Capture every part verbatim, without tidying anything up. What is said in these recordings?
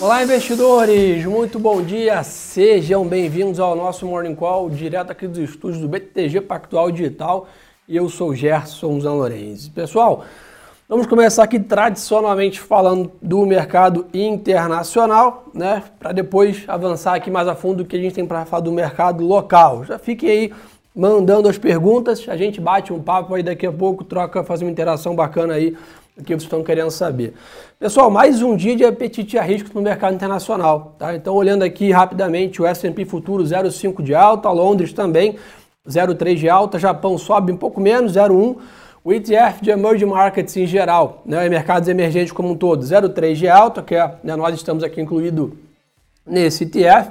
Olá, investidores! Muito bom dia! Sejam bem-vindos ao nosso Morning Call, direto aqui dos estúdios do B T G Pactual Digital. E eu sou Gerson Zanlorenzi. Pessoal, vamos começar aqui tradicionalmente falando do mercado internacional, né? Para depois avançar aqui mais a fundo o que a gente tem para falar do mercado local. Já fiquem aí mandando as perguntas, a gente bate um papo aí daqui a pouco, troca, faz uma interação bacana aí do que vocês estão querendo saber. Pessoal, mais um dia de apetite a risco no mercado internacional, tá? Então, olhando aqui rapidamente o S and P futuro zero vírgula cinco de alta, Londres também zero vírgula três de alta, Japão sobe um pouco menos, zero vírgula um, o E T F de Emerging Markets em geral, né, e mercados emergentes como um todo, zero vírgula três de alta, que é, né, nós estamos aqui incluído nesse E T F,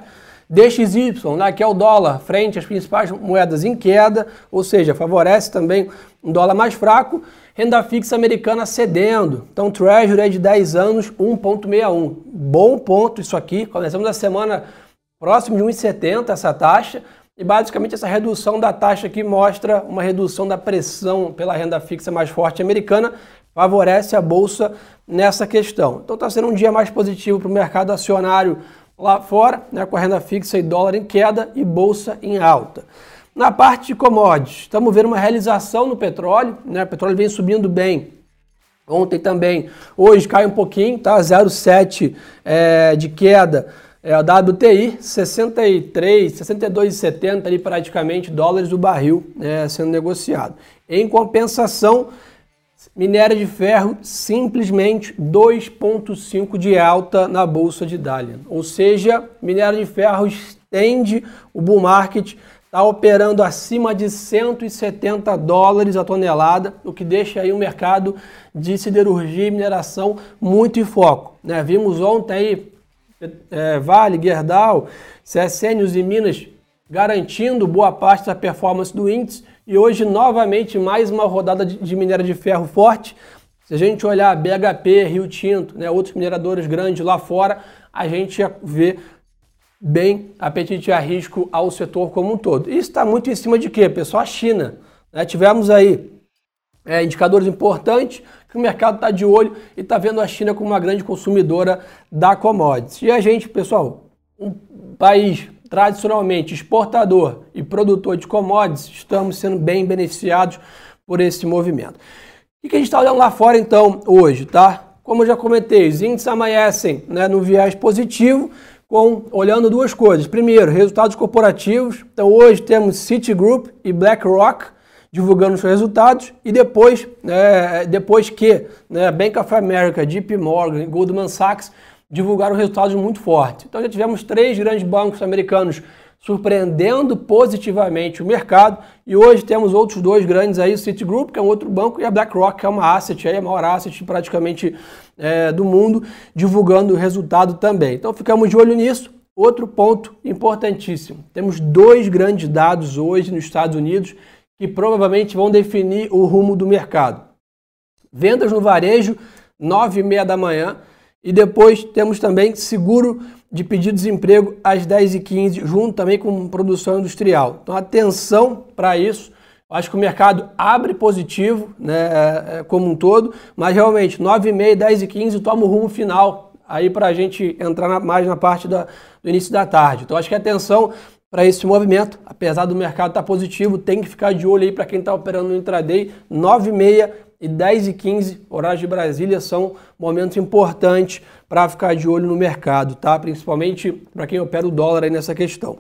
D X Y, né, que é o dólar, frente às principais moedas em queda, ou seja, favorece também um dólar mais fraco, renda fixa americana cedendo, então Treasury é de dez anos, um vírgula sessenta e um, bom ponto isso aqui, começamos a semana próximo de um vírgula setenta essa taxa, e basicamente essa redução da taxa aqui mostra uma redução da pressão pela renda fixa mais forte americana, favorece a bolsa nessa questão. Então está sendo um dia mais positivo para o mercado acionário lá fora, né, com a renda fixa e dólar em queda e bolsa em alta. Na parte de commodities, estamos vendo uma realização no petróleo, né, o petróleo vem subindo bem. Ontem também, hoje cai um pouquinho, tá? zero vírgula sete é, de queda. É a W T I, sessenta e três, sessenta e dois vírgula setenta ali praticamente dólares o barril, né, sendo negociado. Em compensação, minério de ferro simplesmente dois vírgula cinco de alta na bolsa de Dalian. Ou seja, minério de ferro estende o bull market, está operando acima de cento e setenta dólares a tonelada, o que deixa aí o mercado de siderurgia e mineração muito em foco, né? Vimos ontem aí Vale, Gerdau, C S N, UsiMinas garantindo boa parte da performance do índice e hoje novamente mais uma rodada de minério de ferro forte. Se a gente olhar B H P, Rio Tinto, né, outros mineradores grandes lá fora, a gente vê bem apetite a risco ao setor como um todo. Isso está muito em cima de quê, pessoal? A China, né? Tivemos aí É, indicadores importantes, que o mercado está de olho e está vendo a China como uma grande consumidora da commodities. E a gente, pessoal, um país tradicionalmente exportador e produtor de commodities, estamos sendo bem beneficiados por esse movimento. O que a gente está olhando lá fora, então, hoje, tá? Como eu já comentei, os índices amanhecem, né, no viés positivo, com, olhando duas coisas. Primeiro, resultados corporativos. Então, hoje temos Citigroup e BlackRock divulgando os resultados, e depois, né, depois que, né, Bank of America, J P. Morgan e Goldman Sachs divulgaram resultados muito fortes. Então já tivemos três grandes bancos americanos surpreendendo positivamente o mercado, e hoje temos outros dois grandes aí, o Citigroup, que é um outro banco, e a BlackRock, que é uma asset, aí, a maior asset praticamente é, do mundo, divulgando o resultado também. Então ficamos de olho nisso. Outro ponto importantíssimo, temos dois grandes dados hoje nos Estados Unidos, que provavelmente vão definir o rumo do mercado. Vendas no varejo, nove e meia da manhã, e depois temos também seguro de pedido-desemprego às dez e quinze, junto também com produção industrial. Então atenção para isso, acho que o mercado abre positivo, né, como um todo, mas realmente nove e meia, dez e quinze toma o rumo final, aí para a gente entrar na, mais na parte da, do início da tarde. Então acho que atenção para esse movimento, apesar do mercado estar positivo, tem que ficar de olho aí para quem está operando no intraday. nove e meia e dez e quinze, horários de Brasília, são momentos importantes para ficar de olho no mercado, tá? Principalmente para quem opera o dólar aí nessa questão.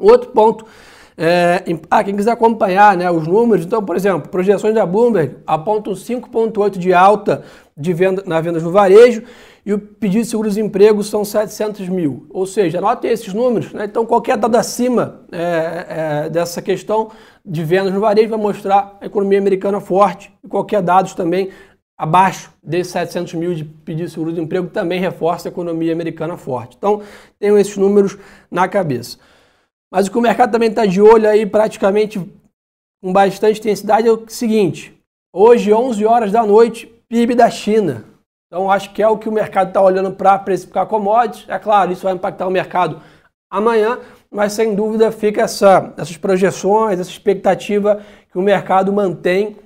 Outro ponto, é, ah, quem quiser acompanhar, né, os números, então, por exemplo, projeções da Bloomberg apontam cinco vírgula oito de alta de venda, na vendas no varejo, e o pedido de seguro-desemprego são setecentos mil. Ou seja, anotem esses números, né? Então qualquer dado acima é, é, dessa questão de vendas no varejo vai mostrar a economia americana forte, e qualquer dado também abaixo desses setecentos mil de pedido de seguro-desemprego também reforça a economia americana forte. Então tenham esses números na cabeça. Mas o que o mercado também está de olho aí praticamente com bastante intensidade é o seguinte, hoje onze horas da noite, P I B da China. Então acho que é o que o mercado está olhando para precificar commodities. É claro, isso vai impactar o mercado amanhã, mas sem dúvida fica essa, essas projeções, essa expectativa que o mercado mantém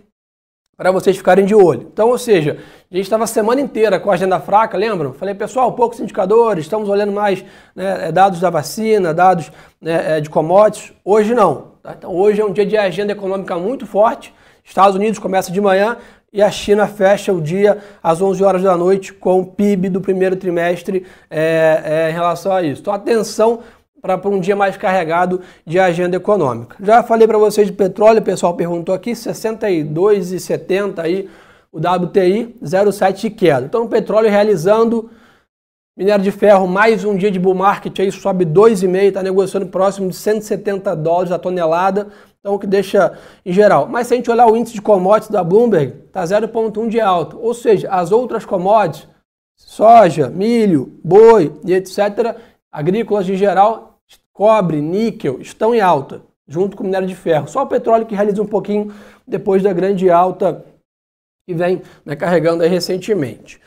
para vocês ficarem de olho. Então, ou seja, a gente estava a semana inteira com a agenda fraca, lembram? Falei, pessoal, poucos indicadores, estamos olhando mais, né, dados da vacina, dados, né, de commodities. Hoje não. Tá? Então, hoje é um dia de agenda econômica muito forte. Estados Unidos começa de manhã e a China fecha o dia às onze horas da noite com o P I B do primeiro trimestre é, é, em relação a isso. Então, atenção para um dia mais carregado de agenda econômica. Já falei para vocês de petróleo, o pessoal perguntou aqui, sessenta e dois e setenta aí o W T I, zero vírgula sete de queda. Então, o petróleo realizando, minério de ferro, mais um dia de bull market, aí sobe dois vírgula cinco, está negociando próximo de cento e setenta dólares a tonelada, então o que deixa em geral. Mas se a gente olhar o índice de commodities da Bloomberg, está zero vírgula um de alta, ou seja, as outras commodities, soja, milho, boi e etcétera, agrícolas em geral, cobre, níquel, estão em alta, junto com o minério de ferro. Só o petróleo que realiza um pouquinho depois da grande alta que vem, né, carregando aí recentemente.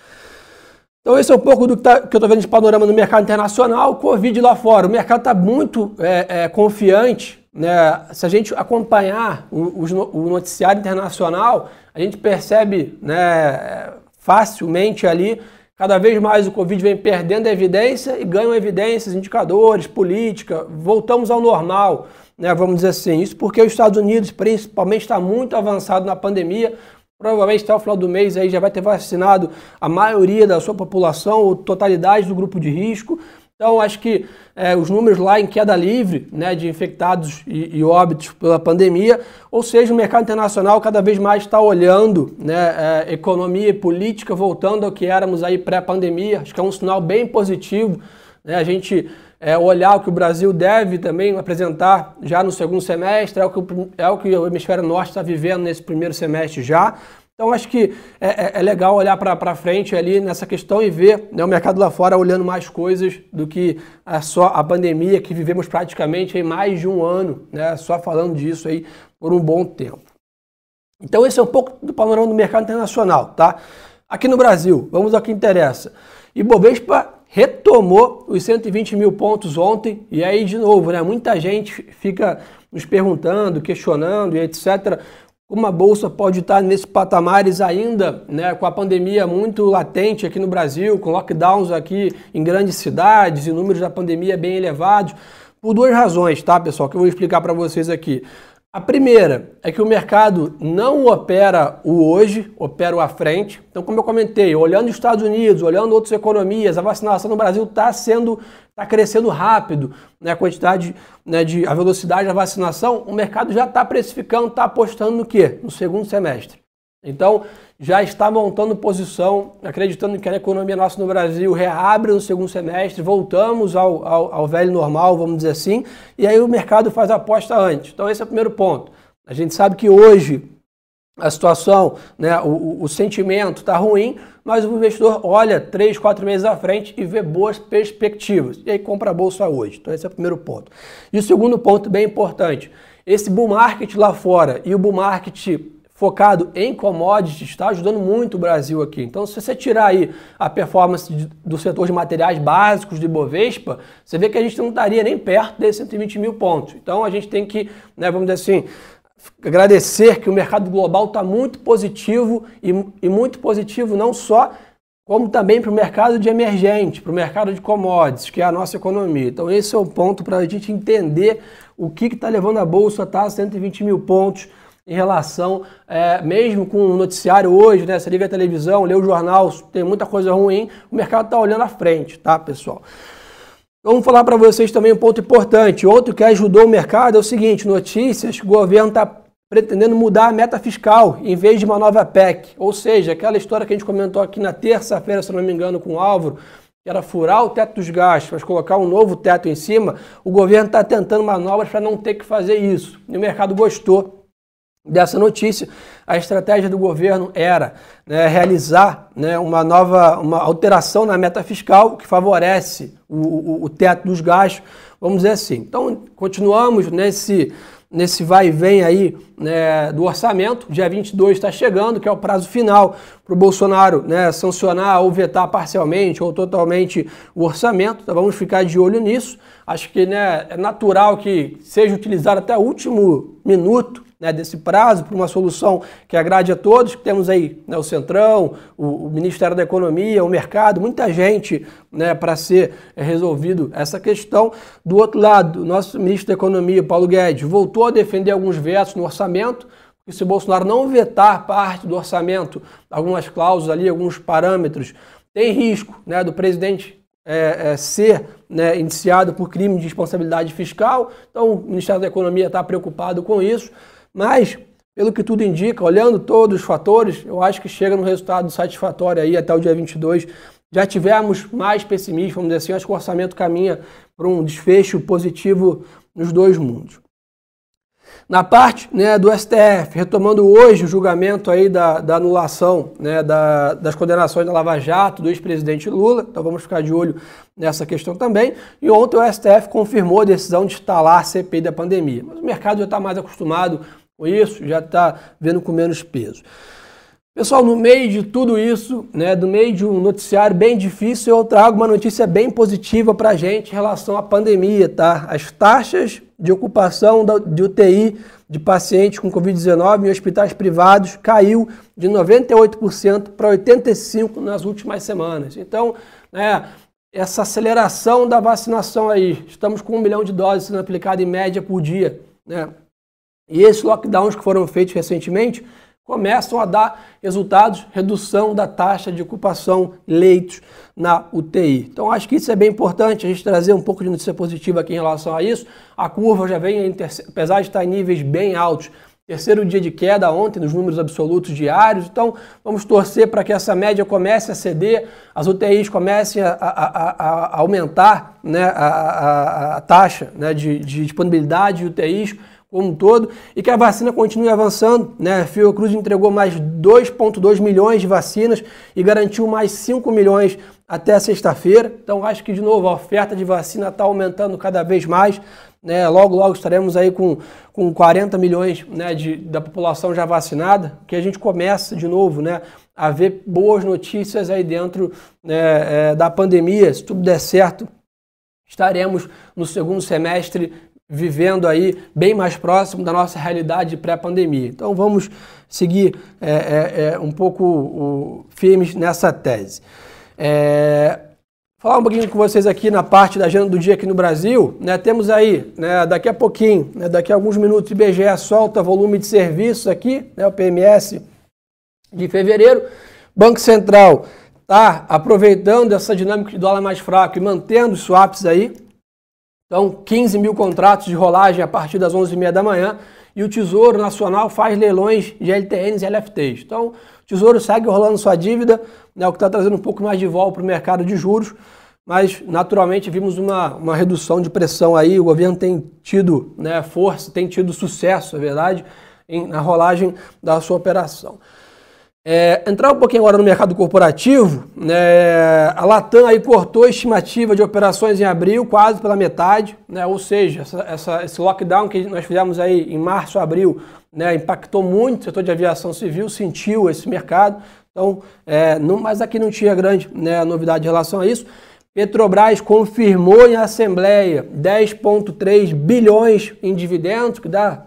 Então esse é um pouco do que, tá, que eu estou vendo de panorama no mercado internacional, Covid lá fora. O mercado está muito é, é, confiante, né? Se a gente acompanhar o, o noticiário internacional, a gente percebe, né, facilmente ali. Cada vez mais o Covid vem perdendo evidência e ganham evidências, indicadores, política, voltamos ao normal, né, vamos dizer assim. Isso porque os Estados Unidos, principalmente, está muito avançado na pandemia, provavelmente até o final do mês aí já vai ter vacinado a maioria da sua população, ou totalidade do grupo de risco. Então, acho que é, os números lá em queda livre, né, de infectados e, e óbitos pela pandemia, ou seja, o mercado internacional cada vez mais está olhando, né, é, economia e política voltando ao que éramos aí pré-pandemia. Acho que é um sinal bem positivo, né, a gente é, olhar o que o Brasil deve também apresentar já no segundo semestre, é o que o, é o, que o hemisfério norte está vivendo nesse primeiro semestre já. Então acho que é, é, é legal olhar para frente ali nessa questão e ver, né, o mercado lá fora olhando mais coisas do que a, só a pandemia que vivemos praticamente em mais de um ano, né, só falando disso aí por um bom tempo. Então esse é um pouco do panorama do mercado internacional, tá? Aqui no Brasil, vamos ao que interessa. Ibovespa retomou os cento e vinte mil pontos ontem e aí de novo, né, muita gente fica nos perguntando, questionando e etcétera, uma bolsa pode estar nesses patamares ainda, né, com a pandemia muito latente aqui no Brasil, com lockdowns aqui em grandes cidades e números da pandemia bem elevados, por duas razões, tá, pessoal, que eu vou explicar para vocês aqui. A primeira é que o mercado não opera o hoje, opera o à frente. Então, como eu comentei, olhando os Estados Unidos, olhando outras economias, a vacinação no Brasil está sendo, está crescendo rápido, né? A quantidade, né, de, a velocidade da vacinação, o mercado já está precificando, está apostando no quê? No segundo semestre. Então, já está montando posição, acreditando que a economia nossa no Brasil reabre no segundo semestre, voltamos ao, ao, ao velho normal, vamos dizer assim, e aí o mercado faz a aposta antes. Então esse é o primeiro ponto. A gente sabe que hoje a situação, né, o, o sentimento está ruim, mas o investidor olha três, quatro meses à frente e vê boas perspectivas, e aí compra a bolsa hoje. Então esse é o primeiro ponto. E o segundo ponto bem importante, esse bull market lá fora e o bull market focado em commodities, está ajudando muito o Brasil aqui. Então, se você tirar aí a performance de, do setor de materiais básicos do Ibovespa, você vê que a gente não estaria nem perto desses cento e vinte mil pontos. Então, a gente tem que, né, vamos dizer assim, agradecer que o mercado global está muito positivo e, e muito positivo não só, como também para o mercado de emergente, para o mercado de commodities, que é a nossa economia. Então, esse é o ponto para a gente entender o que está levando a Bolsa a estar a cento e vinte mil pontos, em relação, é, mesmo com o noticiário hoje, né, você liga a televisão, lê o jornal, tem muita coisa ruim, o mercado está olhando à frente, tá, pessoal? Vamos falar para vocês também um ponto importante. Outro que ajudou o mercado é o seguinte, notícias, o governo está pretendendo mudar a meta fiscal em vez de uma nova P E C, ou seja, aquela história que a gente comentou aqui na terça-feira, se não me engano, com o Álvaro, que era furar o teto dos gastos, mas colocar um novo teto em cima, o governo está tentando manobras para não ter que fazer isso. E o mercado gostou dessa notícia. A estratégia do governo era, né, realizar, né, uma nova uma alteração na meta fiscal que favorece o, o, o teto dos gastos, vamos dizer assim. Então, continuamos nesse, nesse vai e vem aí, né, do orçamento. Dia vinte e dois está chegando, que é o prazo final para o Bolsonaro, né, sancionar ou vetar parcialmente ou totalmente o orçamento. Então, vamos ficar de olho nisso. Acho que, né, é natural que seja utilizado até o último minuto, né, desse prazo para uma solução que agrade a todos, que temos aí, né, o Centrão, o, o Ministério da Economia, o mercado, muita gente, né, para ser resolvido essa questão. Do outro lado, o nosso ministro da Economia, Paulo Guedes, voltou a defender alguns vetos no orçamento. E se Bolsonaro não vetar parte do orçamento, algumas cláusulas ali, alguns parâmetros, tem risco, né, do presidente É, é, ser né, indiciado por crime de responsabilidade fiscal. Então o Ministério da Economia está preocupado com isso, mas pelo que tudo indica, olhando todos os fatores, eu acho que chega num resultado satisfatório aí até o dia vinte e dois. Já tivemos mais pessimismo, vamos dizer assim, acho que o orçamento caminha para um desfecho positivo nos dois mundos. Na parte, né, do S T F, retomando hoje o julgamento aí da, da anulação, né, da, das condenações da Lava Jato do ex-presidente Lula, então vamos ficar de olho nessa questão também. E ontem o S T F confirmou a decisão de instalar a C P I da pandemia, mas o mercado já está mais acostumado com isso, já está vendo com menos peso. Pessoal, no meio de tudo isso, né, no meio de um noticiário bem difícil, eu trago uma notícia bem positiva para a gente em relação à pandemia, tá? As taxas de ocupação de U T I de pacientes com covid dezenove em hospitais privados caiu de noventa e oito por cento para oitenta e cinco por cento nas últimas semanas. Então, né, essa aceleração da vacinação aí, estamos com um milhão de doses sendo aplicadas em média por dia, né? E esses lockdowns que foram feitos recentemente começam a dar resultados, redução da taxa de ocupação leitos na U T I. Então acho que isso é bem importante, a gente trazer um pouco de notícia positiva aqui em relação a isso. A curva já vem, apesar de estar em níveis bem altos, terceiro dia de queda ontem nos números absolutos diários, então vamos torcer para que essa média comece a ceder, as U T Is comecem a, a, a, a aumentar, né, a, a, a taxa, né, de, de disponibilidade de U T Is, como um todo, e que a vacina continue avançando, né? A Fiocruz entregou mais dois vírgula dois milhões de vacinas e garantiu mais cinco milhões até sexta-feira. Então acho que, de novo, a oferta de vacina está aumentando cada vez mais, né? Logo, logo estaremos aí com, com quarenta milhões, né, de, da população já vacinada, que a gente começa, de novo, né, a ver boas notícias aí dentro, né, é, da pandemia. Se tudo der certo, estaremos no segundo semestre vivendo aí bem mais próximo da nossa realidade pré-pandemia. Então vamos seguir é, é, um pouco o, firmes nessa tese. É, falar um pouquinho com vocês aqui na parte da agenda do dia aqui no Brasil, né? Temos aí, né, daqui a pouquinho, né, daqui a alguns minutos, o I B G E solta volume de serviços aqui, né, o P M S de fevereiro. Banco Central está aproveitando essa dinâmica de dólar mais fraco e mantendo os swaps aí. Então, quinze mil contratos de rolagem a partir das onze e meia da manhã, e o Tesouro Nacional faz leilões de L T Ns e L F Ts. Então, o Tesouro segue rolando sua dívida, né, o que está trazendo um pouco mais de vol para o mercado de juros, mas, naturalmente, vimos uma, uma redução de pressão aí. O governo tem tido, né, força, tem tido sucesso, é verdade, em, na rolagem da sua operação. É, entrar um pouquinho agora no mercado corporativo, né, a Latam aí cortou a estimativa de operações em abril quase pela metade, né, ou seja, essa, essa, esse lockdown que nós fizemos aí em março, abril, né, impactou muito o setor de aviação civil, sentiu esse mercado, então, é, não, mas aqui não tinha grande, né, novidade em relação a isso. Petrobras confirmou em assembleia dez vírgula três bilhões em dividendos, que dá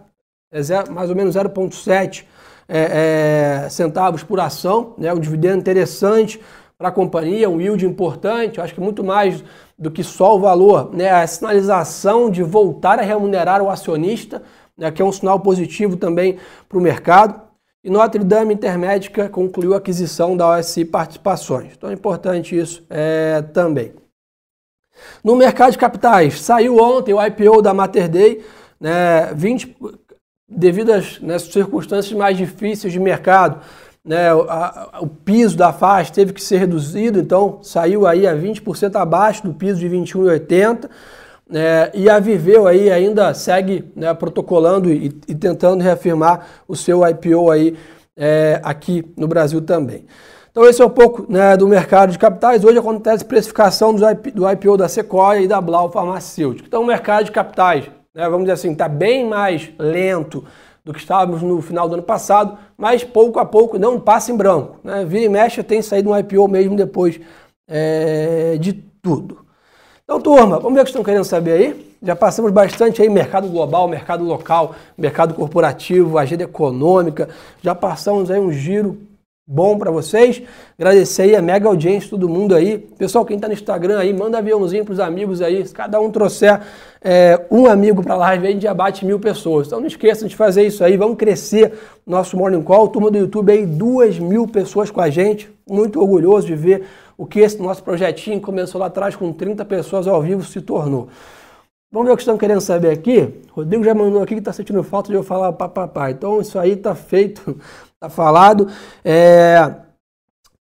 mais ou menos zero vírgula sete É, é, centavos por ação, né, um dividendo interessante para a companhia, um yield importante, eu acho que muito mais do que só o valor, né, a sinalização de voltar a remunerar o acionista, né, que é um sinal positivo também para o mercado. E Notre Dame Intermédica concluiu a aquisição da O S I Participações, então é importante isso é, também. No mercado de capitais, saiu ontem o I P O da Mater Dei, né, vinte devido às, né, circunstâncias mais difíceis de mercado, né, a, a, o piso da F A S teve que ser reduzido, então saiu aí a vinte por cento abaixo do piso de vinte e um vírgula oitenta, né, e a Viveu aí ainda segue, né, protocolando e, e tentando reafirmar o seu I P O aí, é, aqui no Brasil também. Então esse é um pouco, né, do mercado de capitais. Hoje acontece precificação do, I P, do I P O da Sequoia e da Blau Farmacêutica. Então o mercado de capitais, vamos dizer assim, está bem mais lento do que estávamos no final do ano passado, mas pouco a pouco não passa em branco, né? Vira e mexe tem saído um I P O mesmo depois é, de tudo. Então, turma, vamos ver o que estão querendo saber aí? Já passamos bastante aí, mercado global, mercado local, mercado corporativo, agenda econômica. Já passamos aí um giro bom para vocês. Agradecer aí a mega audiência, todo mundo aí. Pessoal, quem tá no Instagram aí, manda aviãozinho pros amigos aí. Se cada um trouxer é, um amigo pra live, aí a gente já bate mil pessoas. Então não esqueçam de fazer isso aí, vamos crescer nosso Morning Call. Turma do YouTube aí, duas mil pessoas com a gente. Muito orgulhoso de ver o que esse nosso projetinho começou lá atrás com trinta pessoas ao vivo se tornou. Vamos ver o que estão querendo saber aqui. Rodrigo já mandou aqui que está sentindo falta de eu falar papapá. Então isso aí está feito, está falado. É...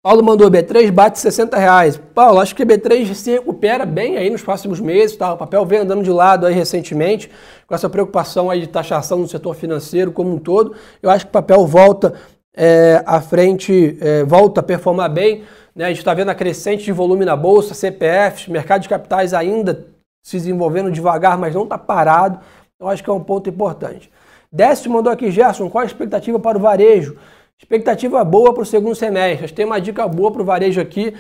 Paulo mandou B três bate sessenta reais. Paulo, acho que B três se recupera bem aí nos próximos meses, tá? O papel vem andando de lado aí recentemente, com essa preocupação aí de taxação no setor financeiro como um todo. Eu acho que o papel volta é, à frente, é, volta a performar bem. Né, a gente está vendo a crescente de volume na Bolsa, C P Fs, mercado de capitais ainda se desenvolvendo devagar, mas não está parado. Então acho que é um ponto importante. Décio mandou aqui, Gerson, qual a expectativa para o varejo? Expectativa boa para o segundo semestre. Tem uma dica boa para o varejo aqui.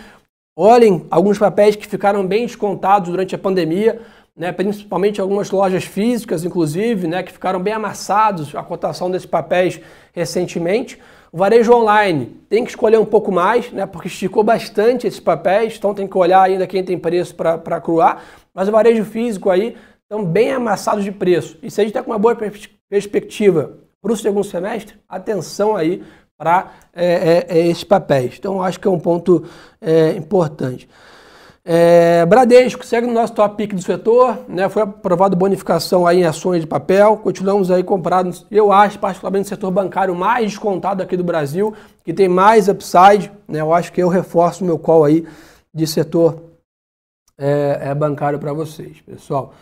Olhem alguns papéis que ficaram bem descontados durante a pandemia, né, principalmente algumas lojas físicas, inclusive, né, que ficaram bem amassados a cotação desses papéis recentemente. O varejo online tem que escolher um pouco mais, né, porque esticou bastante esses papéis, então tem que olhar ainda quem tem preço para cruar, mas o varejo físico aí estão bem amassados de preço. E se a gente está com uma boa perspectiva para o segundo semestre, atenção aí para é, é, esses papéis. Então acho que é um ponto é, importante. É, Bradesco segue no nosso top pick do setor, né? Foi aprovado bonificação aí em ações de papel, continuamos aí comprados, eu acho, particularmente no setor bancário mais descontado aqui do Brasil, que tem mais upside, né? Eu acho que eu reforço o meu call aí de setor é, é bancário para vocês, pessoal.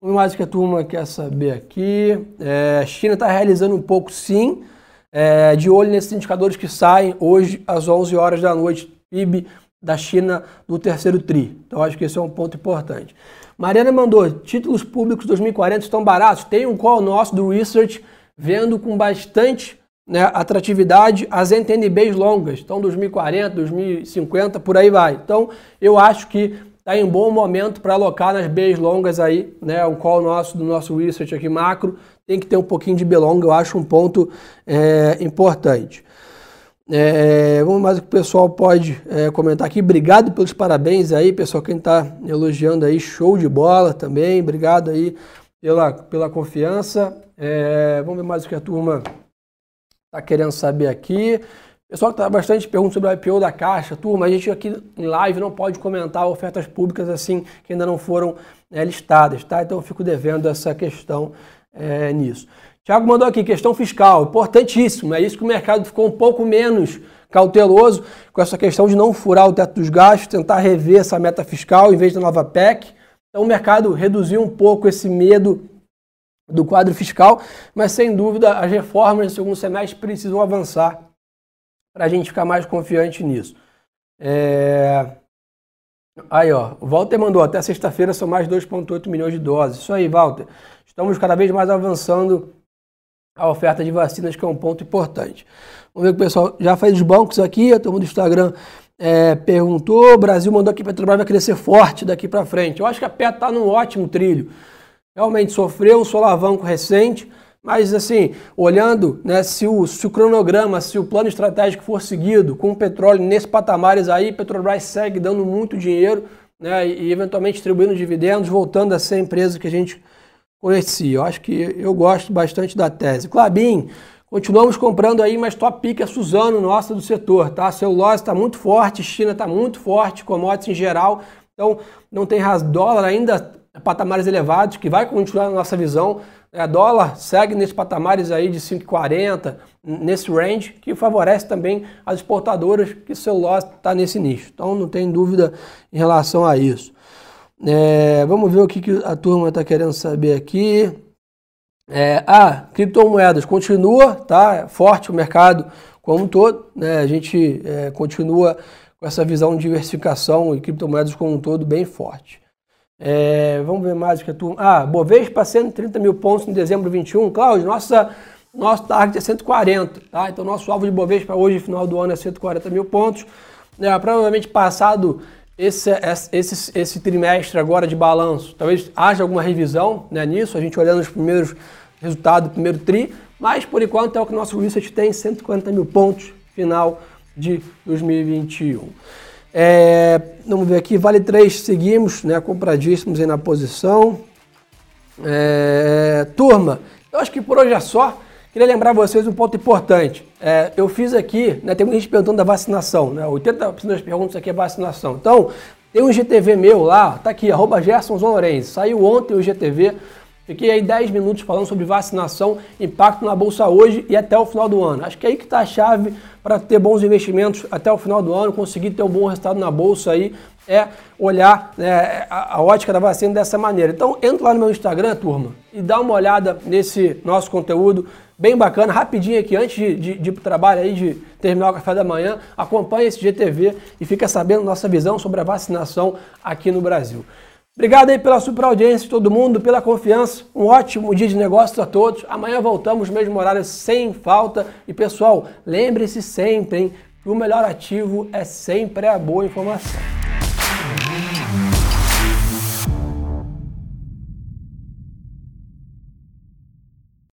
Vamos mais que a turma quer saber aqui. É, China está realizando um pouco sim, é, de olho nesses indicadores que saem hoje às onze horas da noite, P I B da China do terceiro tri. Então acho que esse é um ponto importante. Mariana mandou, títulos públicos dois mil e quarenta estão baratos? Tem um call nosso do Research vendo com bastante, né, atratividade as N T N Bs longas. Então dois mil e quarenta, dois mil e cinquenta, por aí vai. Então eu acho que está em bom momento para alocar nas Bs longas aí, né, um call nosso do nosso Research aqui macro. Tem que ter um pouquinho de B longa, eu acho um ponto é, importante. É, vamos mais o que o pessoal pode é, comentar aqui. Obrigado pelos parabéns aí, pessoal, quem está elogiando aí, show de bola também. Obrigado aí pela, pela confiança. É, vamos ver mais o que a turma está querendo saber aqui. Pessoal, está bastante pergunta sobre o I P O da Caixa. Turma, a gente aqui em live não pode comentar ofertas públicas assim que ainda não foram é, listadas, tá? Então eu fico devendo essa questão é, nisso. Tiago mandou aqui, questão fiscal, importantíssimo, é isso que o mercado ficou um pouco menos cauteloso com essa questão de não furar o teto dos gastos, tentar rever essa meta fiscal em vez da nova P E C. Então o mercado reduziu um pouco esse medo do quadro fiscal, mas sem dúvida as reformas do segundo semestre precisam avançar para a gente ficar mais confiante nisso. É... Aí, ó, o Walter mandou, até sexta-feira são mais dois vírgula oito milhões de doses. Isso aí, Walter. Estamos cada vez mais avançando a oferta de vacinas, que é um ponto importante. Vamos ver o que o pessoal já fez os bancos aqui, a turma do Instagram é, perguntou, o Brasil mandou aqui, Petrobras vai crescer forte daqui para frente. Eu acho que a Petro está num ótimo trilho. Realmente sofreu um solavanco recente, mas assim, olhando, né, se, o, se o cronograma, se o plano estratégico for seguido, com o petróleo nesses patamares aí, Petrobras segue dando muito dinheiro, né, e eventualmente distribuindo dividendos, voltando a ser a empresa que a gente conheci. Eu acho que eu gosto bastante da tese. Clabin, continuamos comprando aí, mas top pick é Suzano, nossa, do setor, tá? A celulose está muito forte, China está muito forte, commodities em geral, então não tem razão. Dólar ainda patamares elevados, que vai continuar na nossa visão. A dólar segue nesses patamares aí de cinco e quarenta, nesse range, que favorece também as exportadoras, que celulose está nesse nicho. Então não tem dúvida em relação a isso. É, vamos ver o que, que a turma está querendo saber aqui. É, ah, criptomoedas continua, tá? Forte o mercado como um todo, né? A gente é, continua com essa visão de diversificação e criptomoedas como um todo bem forte. É, vamos ver mais o que a turma... Ah, Bovespa cento e trinta mil pontos em dezembro de vinte e um. Cláudio, nossa, nosso target é cento e quarenta, tá? Então nosso alvo de Bovespa hoje, final do ano, é cento e quarenta mil pontos. É, provavelmente passado... esse, esse, esse trimestre agora de balanço, talvez haja alguma revisão, né, nisso, a gente olhando os primeiros resultados do primeiro TRI, mas por enquanto é o que o nosso research tem, cento e quarenta mil pontos, final de dois mil e vinte e um. É, vamos ver aqui, Vale três, seguimos, né, compradíssimos aí na posição. É, turma, eu acho que por hoje é só. Queria lembrar vocês um ponto importante. É, eu fiz aqui, né, tem muita gente perguntando da vacinação, né, oitenta por cento das perguntas aqui é vacinação. Então, tem um I G T V meu lá, tá aqui, arroba Gerson Zanlorenzi. Saiu ontem o I G T V, fiquei aí dez minutos falando sobre vacinação, impacto na Bolsa hoje e até o final do ano. Acho que é aí que está a chave para ter bons investimentos até o final do ano, conseguir ter um bom resultado na Bolsa aí, é olhar, né, a, a ótica da vacina dessa maneira. Então, entra lá no meu Instagram, turma, e dá uma olhada nesse nosso conteúdo bem bacana, rapidinho aqui, antes de, de, de ir para o trabalho, aí, de terminar o café da manhã, acompanha esse G T V e fica sabendo nossa visão sobre a vacinação aqui no Brasil. Obrigado aí pela super audiência de todo mundo, pela confiança, um ótimo dia de negócios a todos. Amanhã voltamos, mesmo horário, sem falta. E pessoal, lembre-se sempre, hein, que o melhor ativo é sempre a boa informação.